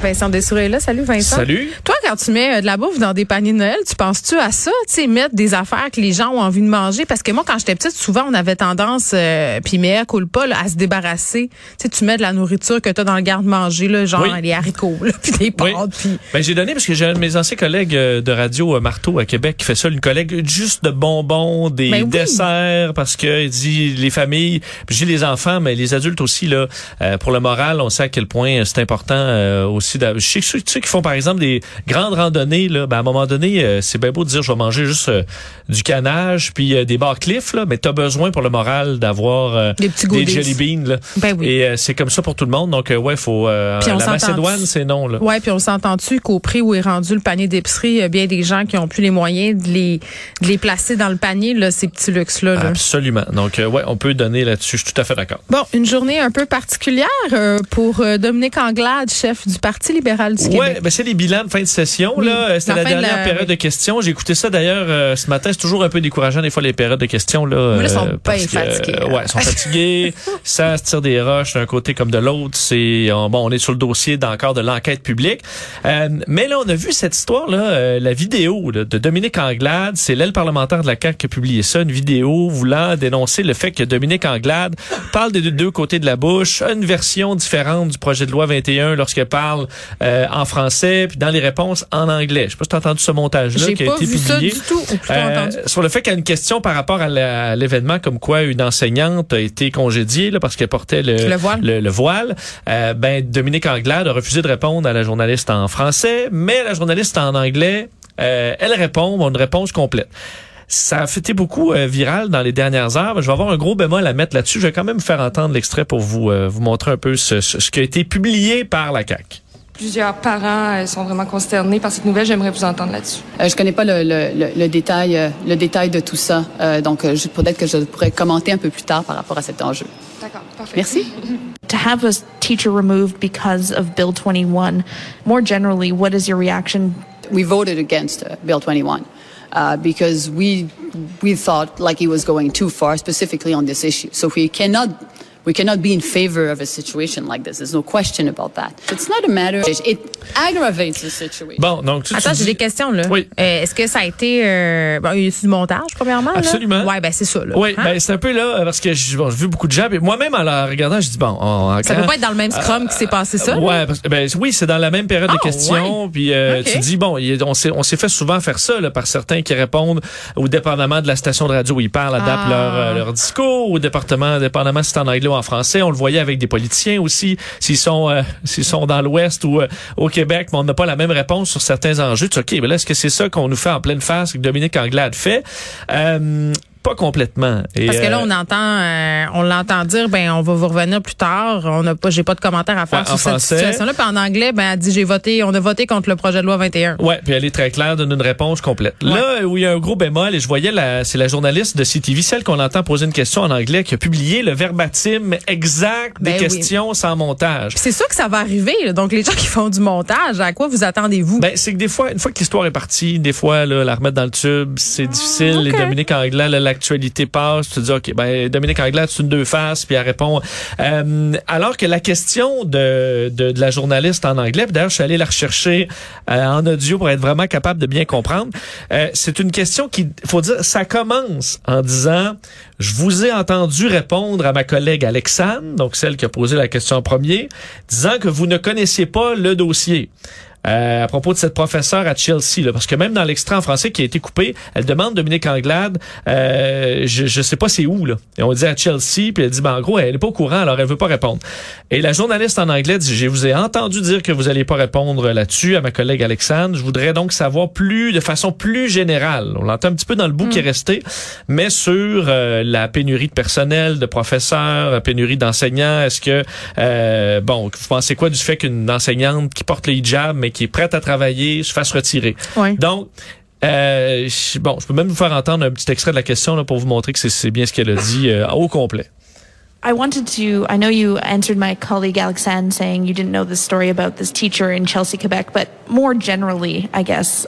Vincent Desrouelles là. Salut Vincent. Salut. Toi, quand tu mets de la bouffe dans des paniers de Noël, tu penses-tu à ça? Tu sais, mettre des affaires que les gens ont envie de manger? Parce que moi, quand j'étais petite, souvent, on avait tendance, puis mea culpa, là, à se débarrasser. Tu sais, tu mets de la nourriture que t'as dans le garde-manger, là, genre les haricots, là, puis des pâtes. Oui. Puis... Ben, j'ai donné, parce que j'ai un de mes anciens collègues de radio, Marteau, à Québec, qui fait ça, une collègue juste de bonbons, des desserts, parce que il dit les familles, puis j'ai les enfants, mais les adultes aussi, là, pour le moral, on sait à quel point c'est important aussi. Je sais que ceux qui font, par exemple, des grandes randonnées, là, ben, à un moment donné, c'est bien beau de dire, je vais manger juste du canage, puis des barcliffs, là, mais t'as besoin pour le moral d'avoir des jelly beans, là. Ben oui. Et c'est comme ça pour tout le monde. Donc, faut, la Macédoine, c'est non, là. Ouais, puis on s'entend-tu qu'au prix où est rendu le panier d'épicerie, il y a bien des gens qui ont plus les moyens de les placer dans le panier, là, ces petits luxes-là, là. Absolument. Donc, on peut donner là-dessus. Je suis tout à fait d'accord. Bon, une journée un peu particulière, pour Dominique Anglade, chef du Parti libéral du Québec. Oui, ben c'est les bilans de fin de session. Oui. Là, c'était la dernière période de questions. J'ai écouté ça d'ailleurs ce matin. C'est toujours un peu décourageant des fois les périodes de questions. Là, ils sont bien fatigués. Oui, ils sont fatigués. Ça se tire des roches d'un côté comme de l'autre. C'est on est sur le dossier encore de l'enquête publique. Mais là, on a vu cette histoire-là, la vidéo là, de Dominique Anglade. C'est l'aile parlementaire de la CAQ qui a publié ça. Une vidéo voulant dénoncer le fait que Dominique Anglade parle des deux côtés de la bouche. Une version différente du projet de loi 21 lorsqu'elle parle en français, puis dans les réponses en anglais. Je sais pas si t'as entendu ce montage-là qui a été publié. J'ai pas vu ça du tout, ou plutôt entendu. Sur le fait qu'il y a une question par rapport à l'événement comme quoi une enseignante a été congédiée là, parce qu'elle portait le voile. Le voile. Dominique Anglade a refusé de répondre à la journaliste en français, mais la journaliste en anglais, elle répond une réponse complète. Ça a été beaucoup viral dans les dernières heures. Je vais avoir un gros bémol à mettre là-dessus. Je vais quand même faire entendre l'extrait pour vous montrer un peu ce qui a été publié par la CAQ. Plusieurs parents sont vraiment consternés par cette nouvelle. J'aimerais vous entendre là-dessus. Je connais pas le détail de tout ça. Donc, peut-être que je pourrais commenter un peu plus tard par rapport à cet enjeu. D'accord, parfait. Merci. To have a teacher removed because of Bill 21, more generally, what is your reaction? We voted against Bill 21 because we thought like he was going too far, specifically on this issue. So we cannot be in favor of a situation like this. There's no question about that. It's not a matter. It aggravates the situation. Bon, donc j'ai des questions là. Oui. Est-ce que ça a été il y a eu du montage premièrement? Absolument. Là? Ouais, c'est ça. Là. Oui, c'est un peu là parce que j'ai vu beaucoup de gens. Et moi-même en la regardant, je dis ça peut pas être dans le même scrum qui s'est passé ça. Ouais, oui, c'est dans la même période de questions. Ouais. Puis tu dis on s'est fait souvent faire ça là, par certains qui répondent au dépendamment de la station de radio où ils parlent, adaptent leur discours, au dépendamment si c'est en anglais en français. On le voyait avec des politiciens aussi, s'ils sont dans l'Ouest ou au Québec, mais on n'a pas la même réponse sur certains enjeux. Tu dis, OK, mais là, est-ce que c'est ça qu'on nous fait en pleine face, que Dominique Anglade fait? Pas complètement. Parce que là, on l'entend dire, on va vous revenir plus tard. J'ai pas de commentaire à faire sur cette situation-là. Puis en anglais, elle dit, on a voté contre le projet de loi 21. Ouais, puis elle est très claire, donne une réponse complète. Ouais. Là où il y a un gros bémol, et je voyais c'est la journaliste de CTV, celle qu'on entend poser une question en anglais, qui a publié le verbatim exact des questions sans montage. Puis c'est sûr que ça va arriver, là. Donc les gens qui font du montage, à quoi vous attendez-vous? C'est que des fois, une fois que l'histoire est partie, des fois, là, la remettre dans le tube, c'est difficile. Okay. Et Dominique Anglade, l'actualité passe, tu te dis, OK, Dominique Anglade, c'est une deux faces, puis elle répond. Alors que la question de la journaliste en anglais, puis d'ailleurs, je suis allé la rechercher en audio pour être vraiment capable de bien comprendre, c'est une question qui, faut dire, ça commence en disant, je vous ai entendu répondre à ma collègue Alexanne, donc celle qui a posé la question en premier, disant que vous ne connaissiez pas le dossier. À propos de cette professeure à Chelsea, là, parce que même dans l'extrait en français qui a été coupé, elle demande Dominique Anglade, je sais pas c'est où là. Et on dit à Chelsea, puis elle dit en gros elle est pas au courant, alors elle veut pas répondre. Et la journaliste en anglais dit, je vous ai entendu dire que vous alliez pas répondre là-dessus à ma collègue Alexandre. Je voudrais donc savoir de façon plus générale. On l'entend un petit peu dans le bout qui est resté, mais sur la pénurie de personnel, de professeurs, la pénurie d'enseignants. Est-ce que vous pensez quoi du fait qu'une enseignante qui porte le hijab mais qui est prête à travailler, se fasse retirer. Oui. Donc, je peux même vous faire entendre un petit extrait de la question là, pour vous montrer que c'est bien ce qu'elle a dit au complet. I know you answered my colleague Alexanne saying you didn't know the story about this teacher in Chelsea, Quebec, but more generally, I guess,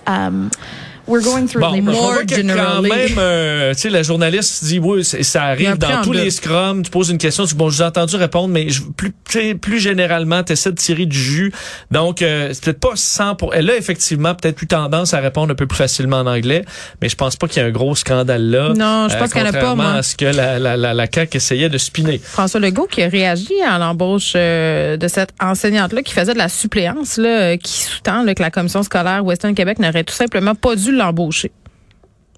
We're going through labor. More generally. Quand même, tu sais, la journaliste dit, oui, ça arrive dans tous les scrums. Tu poses une question, tu dis, bon, je vous ai entendu répondre, mais plus généralement, tu essaies de tirer du jus. Donc, c'est peut-être pas 100%. Elle a effectivement peut-être plus tendance à répondre un peu plus facilement en anglais, mais je pense pas qu'il y a un gros scandale là. Non, je pense qu'elle a pas. Contrairement à ce que la CAQ essayait de spinner. François Legault qui a réagi à l'embauche de cette enseignante-là qui faisait de la suppléance, là, qui sous-tend que la commission scolaire Western Québec n'aurait tout simplement pas dû l'embaucher.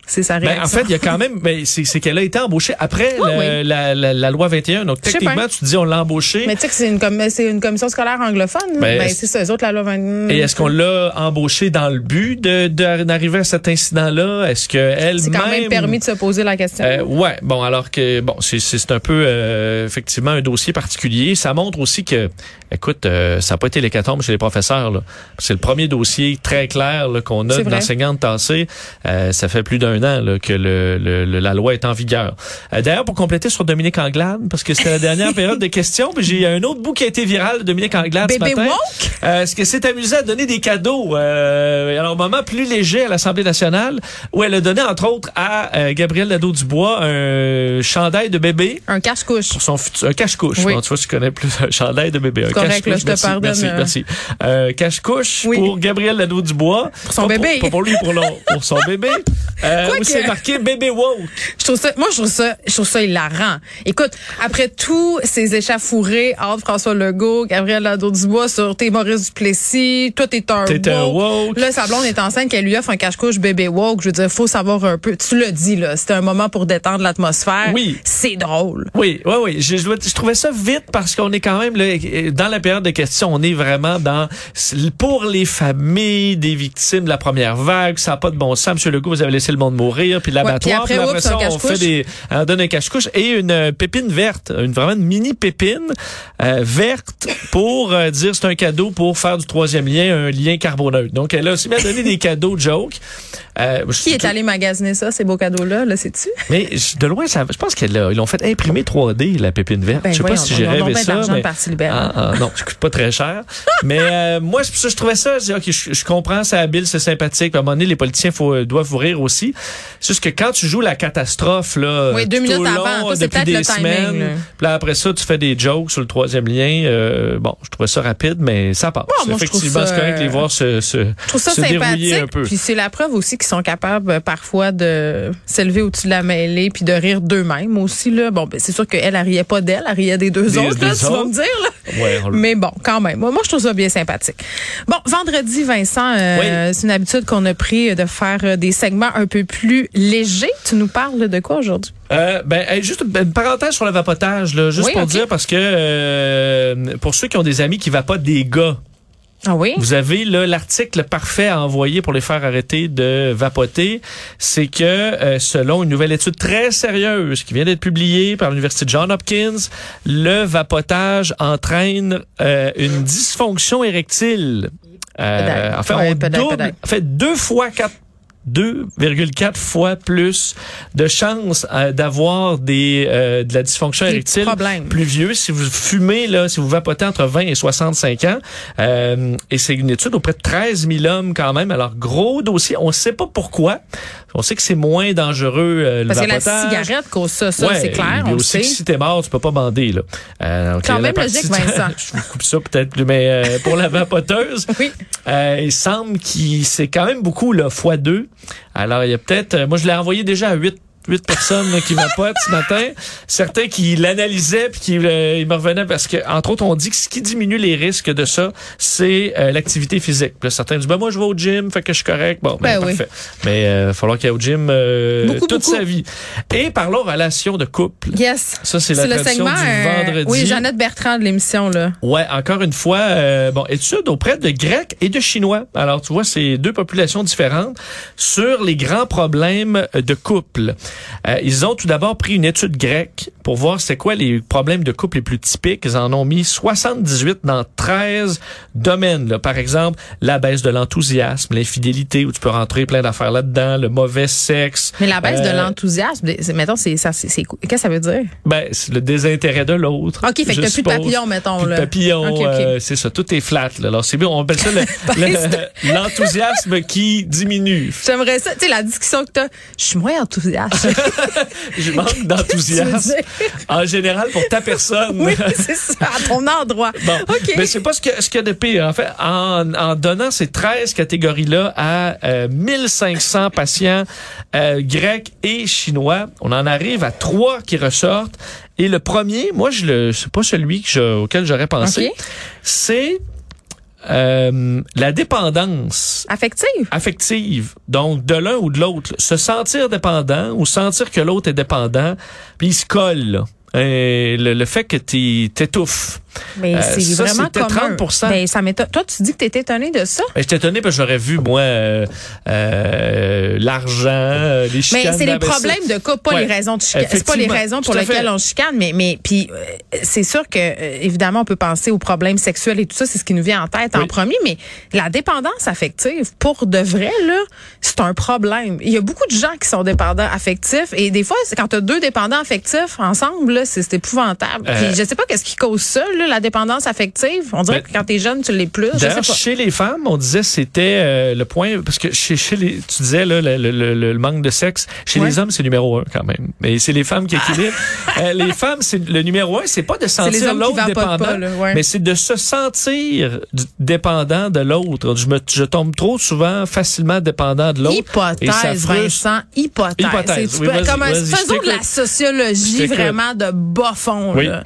C'est sa réaction. En fait, il y a quand même, c'est qu'elle a été embauchée après la loi 21. Donc, techniquement, tu te dis, on l'a embauchée. Mais tu sais que c'est une commission scolaire anglophone. C'est ça, eux autres, la loi 21. Et est-ce qu'on l'a embauchée dans le but d'arriver à cet incident-là? Est-ce qu'elle-même... C'est quand même permis de se poser la question. Ouais. Bon, alors que, c'est un peu, effectivement, un dossier particulier. Ça montre aussi que, écoute, ça n'a pas été l'hécatombe chez les professeurs, là. C'est le premier dossier très clair, là, qu'on a d'enseignants de tassés. Ça fait plus d'un an là, que la loi est en vigueur. D'ailleurs, pour compléter sur Dominique Anglade, parce que c'était la dernière période de questions, puis j'ai un autre bout qui a été viral de Dominique Anglade ce matin. Est-ce que c'est amusé à donner des cadeaux alors, au moment plus léger à l'Assemblée nationale, où elle a donné, entre autres, à Gabriel Nadeau-Dubois un chandail de bébé. Un cache-couche. Pour son un cache-couche. Oui. Bon, tu vois, tu connais plus un chandail de bébé. C'est correct, là, je te pardonne. Merci. Cache-couche pour Gabriel Nadeau-Dubois. Pour son bébé. Pas pour lui, pour son bébé. Où c'est marqué bébé woke. Je trouve ça hilarant. Écoute, après tous ces échafourés entre François Legault, Gabriel Nadeau-Dubois sur t'es Maurice Duplessis, toi t'es un woke. Là, sa blonde est enceinte qu'elle lui offre un cache-couche bébé woke. Je veux dire, faut savoir un peu. Tu l'as dit, là. C'était un moment pour détendre l'atmosphère. Oui. C'est drôle. Oui. Je trouvais ça vite parce qu'on est quand même, là, dans la période de questions, on est vraiment dans, pour les familles des victimes de la première vague, ça n'a pas de bon sens. Monsieur Legault, vous avez laissé le monde mourir, puis l'abattoir, puis après ça, on donne un cache-couche et une pépine verte, vraiment une mini pépine verte pour dire c'est un cadeau pour faire du troisième lien, un lien carboneutre. Donc, elle a aussi bien donné des cadeaux jokes. Qui est allé magasiner ça, ces beaux cadeaux-là? Là, sais-tu? Mais de loin, je pense qu'ils l'ont fait imprimer 3D, la pépine verte. Je sais pas si j'ai rêvé ça. Mais... Parti libéral. Non, ça coûte pas très cher. Mais moi, je trouvais ça, je dis, OK, je comprends, c'est habile, c'est sympathique. À un moment donné, les politiciens doivent vous rire aussi. C'est juste que quand tu joues la catastrophe, là, oui, 2 minutes au long, avant, c'est depuis des semaines, timing, là. Après ça, tu fais des jokes sur le troisième lien. Je trouvais ça rapide, mais ça passe. Bon, effectivement, c'est correct de les voir se dérouiller un peu. Puis c'est la preuve aussi qu'ils sont capables parfois de s'élever au-dessus de la mêlée puis de rire d'eux-mêmes aussi. Là. Bon, c'est sûr qu'elle riait pas d'elle, elle riait des deux autres, là, tu vas me dire. Là. Ouais, mais bon, quand même. Moi, je trouve ça bien sympathique. Bon, vendredi, Vincent, c'est une habitude qu'on a pris de faire des segments un peu plus léger. Tu nous parles de quoi aujourd'hui? Juste une parenthèse sur le vapotage, là, dire, parce que pour ceux qui ont des amis qui vapotent des gars, ah oui? Vous avez là l'article parfait à envoyer pour les faire arrêter de vapoter. C'est que selon une nouvelle étude très sérieuse qui vient d'être publiée par l'université John Hopkins, le vapotage entraîne une dysfonction érectile. On fait 2,4 fois plus de chances d'avoir de la dysfonction érectile plus vieux si vous fumez, là, si vous vapotez entre 20 et 65 ans. Et c'est une étude auprès de 13 000 hommes quand même. Alors, gros dossier. On sait pas pourquoi. On sait que c'est moins dangereux le vapotage. Parce que la cigarette cause ça, c'est clair. On sait. Si t'es mort, tu peux pas bander, là. Quand même logique, Vincent. Je vous coupe ça peut-être, mais pour la vapoteuse, il semble que c'est quand même beaucoup, là, x2. Alors, il y a peut-être... moi, je l'ai envoyé déjà à 8 personnes là, qui vapotent ce matin. Certains qui l'analysaient puis qui me revenaient parce que, entre autres, on dit que ce qui diminue les risques de ça, c'est l'activité physique. Puis là, certains disent, moi, je vais au gym, fait que je suis correct. Bon, parfait. Mais il va falloir qu'il y ait au gym toute sa vie. Et parlons relations de couple. Yes. Ça, c'est la tradition du vendredi. Oui, Jeanette Bertrand de l'émission, là. Ouais, encore une fois, étude auprès de Grecs et de Chinois. Alors, tu vois, c'est deux populations différentes sur les grands problèmes de couple. Ils ont tout d'abord pris une étude grecque pour voir c'est quoi les problèmes de couple les plus typiques. Ils en ont mis 78 dans 13 domaines. Là. Par exemple, la baisse de l'enthousiasme, l'infidélité, où tu peux rentrer plein d'affaires là-dedans, le mauvais sexe. Mais la baisse de l'enthousiasme, mettons, c'est qu'est-ce que ça veut dire? Ben, c'est le désintérêt de l'autre. OK, fait que t'as plus de papillons, mettons. Plus de papillons, okay. C'est ça, tout est flat. Là. Alors, c'est bien, on appelle ça l'enthousiasme qui diminue. J'aimerais ça, tu sais, la discussion que t'as, je suis moins enthousiaste. Je manque d'enthousiasme. En général, pour ta personne. Oui, c'est ça, à ton endroit. Bon, okay. Mais c'est pas ce qu'il y a de pire. En fait, en donnant ces 13 catégories-là à 1500 patients grecs et chinois, on en arrive à 3 qui ressortent. Et le premier, moi, c'est pas celui auquel j'aurais pensé. Okay. C'est la dépendance. Affective? Affective. Donc, de l'un ou de l'autre. Se sentir dépendant ou sentir que l'autre est dépendant, puis il se colle, là. Et le fait que tu t'étouffes. Mais c'est vraiment commun. 30%. Mais ça m'étonne. Toi, tu dis que tu étais étonné de ça? Mais j'étais étonné parce que j'aurais vu, moi, l'argent, les chicanes. Mais c'est les problèmes de couple, pas les raisons de chicane. C'est pas les raisons pour lesquelles on chicane, mais puis c'est sûr que, évidemment, on peut penser aux problèmes sexuels et tout ça, c'est ce qui nous vient en tête en premier, mais la dépendance affective, pour de vrai, là, c'est un problème. Il y a beaucoup de gens qui sont dépendants affectifs, et des fois, quand tu as deux dépendants affectifs ensemble, là, c'est épouvantable. Puis je sais pas qu'est-ce qui cause ça, là, la dépendance affective. On dirait que quand t'es jeune, tu l'es plus. Je sais pas. Chez les femmes, on disait c'était le point, parce que tu disais là, le manque de sexe. Chez les hommes, c'est numéro 1 quand même. Mais c'est les femmes qui équilibrent. Les femmes, c'est le numéro 1, c'est pas de sentir l'autre dépendant, mais c'est de se sentir dépendant de l'autre. Je tombe trop souvent facilement dépendant de l'autre. Hypothèse, Vincent, hypothèse. Oui, faisons de la sociologie vraiment de bas fond. Oui. Là.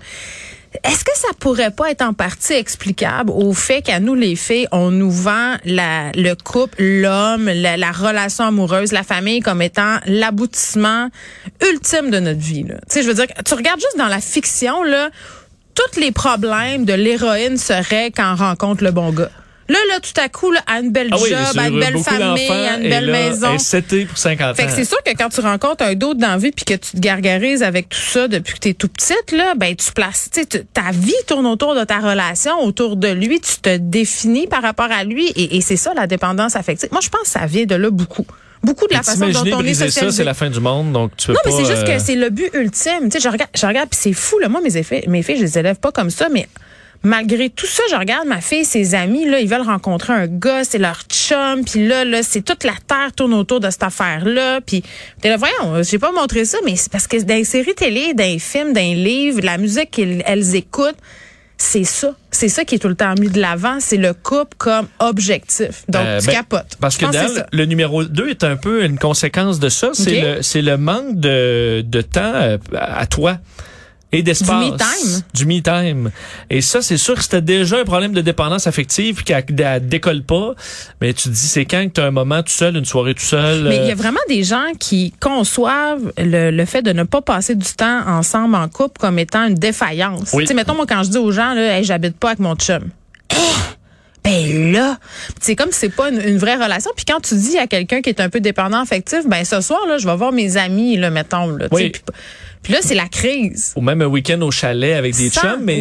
Est-ce que ça pourrait pas être en partie explicable au fait qu'à nous, les filles, on nous vend le couple, l'homme, la relation amoureuse, la famille comme étant l'aboutissement ultime de notre vie, là? Tu sais, je veux dire, tu regardes juste dans la fiction, là, tous les problèmes de l'héroïne seraient quand on rencontre le bon gars. Là, tout à coup, là, à une belle job, à une belle famille, à une belle maison. C'était pour 50 ans. Fait que c'est sûr que quand tu rencontres un d'autre dans la vie puis que tu te gargarises avec tout ça depuis que t'es tout petite, là, ben, ta vie tourne autour de ta relation, autour de lui, tu te définis par rapport à lui et c'est ça, la dépendance affective. Moi, je pense que ça vient de là beaucoup. Beaucoup de la façon dont on est socialisé. Ça, c'est la fin du monde, donc tu peux pas... Non, mais c'est juste que c'est le but ultime. Tu sais, je regarde puis c'est fou, là. Moi, mes filles, je les élève pas comme ça, mais... Malgré tout ça, je regarde ma fille et ses amis, là, ils veulent rencontrer un gars, c'est leur chum, puis là, c'est toute la terre tourne autour de cette affaire-là, puis t'es là, voyons, j'ai pas montré ça, mais c'est parce que dans les séries télé, dans les films, dans les livres, la musique qu'elles écoutent, c'est ça. C'est ça qui est tout le temps mis de l'avant, c'est le couple comme objectif. Donc, tu capotes. Parce que dans le numéro 2 est un peu une conséquence de ça, c'est le manque de temps à toi. Et d'espace. Du me-time. Et ça, c'est sûr que c'était déjà un problème de dépendance affective qui ne décolle pas. Mais tu te dis, c'est quand que tu as un moment tout seul, une soirée tout seul. Mais il y a vraiment des gens qui conçoivent le fait de ne pas passer du temps ensemble en couple comme étant une défaillance. Oui. Tu sais, mettons, moi, quand je dis aux gens, là, hey, j'habite pas avec mon chum. Ben là, c'est comme si c'est pas une vraie relation. Puis quand tu dis à quelqu'un qui est un peu dépendant affectif, ben ce soir là, je vais voir mes amis là, mettons là. Oui. Puis là, c'est la crise. Ou même un week-end au chalet avec des chums, mais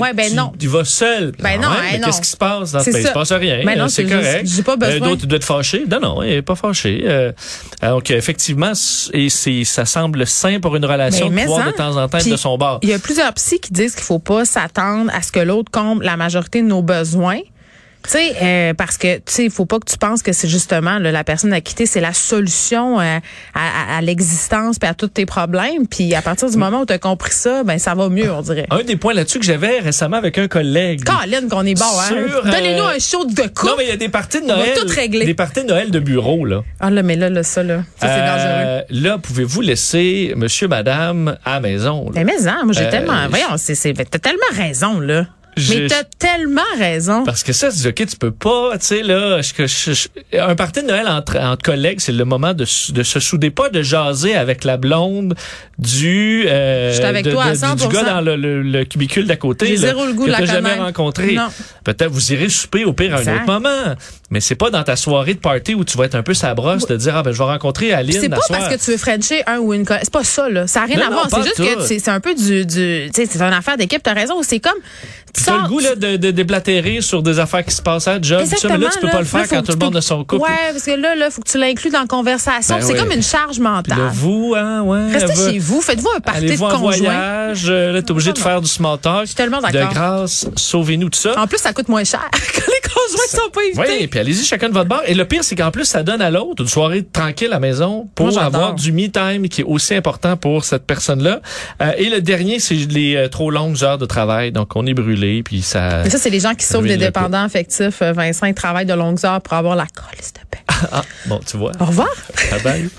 tu vas seul. Ben non, mais qu'est-ce qui se passe dans ce pays? Il se passe rien. Ben non, c'est correct. J'ai pas besoin. D'autres, tu dois te fâcher. Non, il est pas fâché. Donc effectivement, et ça semble sain pour une relation de pouvoir de temps en temps de son bord. Il y a plusieurs psys qui disent qu'il faut pas s'attendre à ce que l'autre comble la majorité de nos besoins. Tu sais, parce que, tu sais, il faut pas que tu penses que c'est justement là, la personne à quitter, c'est la solution à l'existence puis à tous tes problèmes. Puis à partir du moment où tu as compris ça, ben ça va mieux, on dirait. Un des points là-dessus que j'avais récemment avec un collègue. Caroline, qu'on est bon, hein? Donnez-nous un show de couple. Non, mais il y a des parties de Noël. On va tout régler. Des parties de Noël de bureau, là. Ah là, mais là ça, là. Ça, c'est dangereux. Là, pouvez-vous laisser monsieur, madame à la maison? Là. La maison, moi, j'ai tellement... Voyons, t'as tellement raison, là. Mais t'as tellement raison. Parce que ça, c'est OK, tu peux pas, tu sais, là, un party de Noël entre collègues, c'est le moment de se souder, pas de jaser avec la blonde du, du gars dans le cubicule d'à côté. J'ai zéro le goût de la jamais rencontré. Non. Peut-être vous irez souper au pire à un autre moment. Mais c'est pas dans ta soirée de party où tu vas être un peu sa brosse de dire, ah, ben, je vais rencontrer Aline. C'est pas parce que tu veux frencher un ou une collègue. C'est pas ça, là. Ça n'a rien à voir. C'est juste que c'est un peu du, tu sais, c'est une affaire d'équipe, t'as raison. C'est comme, t'as le goût là, de déblatérer sur des affaires qui se passent à job. Exactement, mais là, tu peux pas le faire quand tout le monde a son couple. Ouais, parce que là, faut que tu l'inclues dans la conversation. Ben c'est comme une charge mentale. Là, vous, restez chez vous. Faites-vous un party de conjoint. Voyage. Là, t'es obligé de faire du small talk. Je suis tellement d'accord. De grâce, sauvez-nous de ça. En plus, ça coûte moins cher que les conjoints qui sont pas invités. Oui, puis allez-y chacun de votre bord. Et le pire, c'est qu'en plus, ça donne à l'autre une soirée tranquille à la maison pour avoir du me time qui est aussi important pour cette personne-là. Et le dernier, c'est les trop longues heures de travail. Donc, on est brûlé. Puis ça, mais ça, c'est les gens qui sauvent des dépendants affectifs. Vincent, ils travaillent de longues heures pour avoir la colle, s'il te plaît. Ah, bon, tu vois. Au revoir. Bye bye.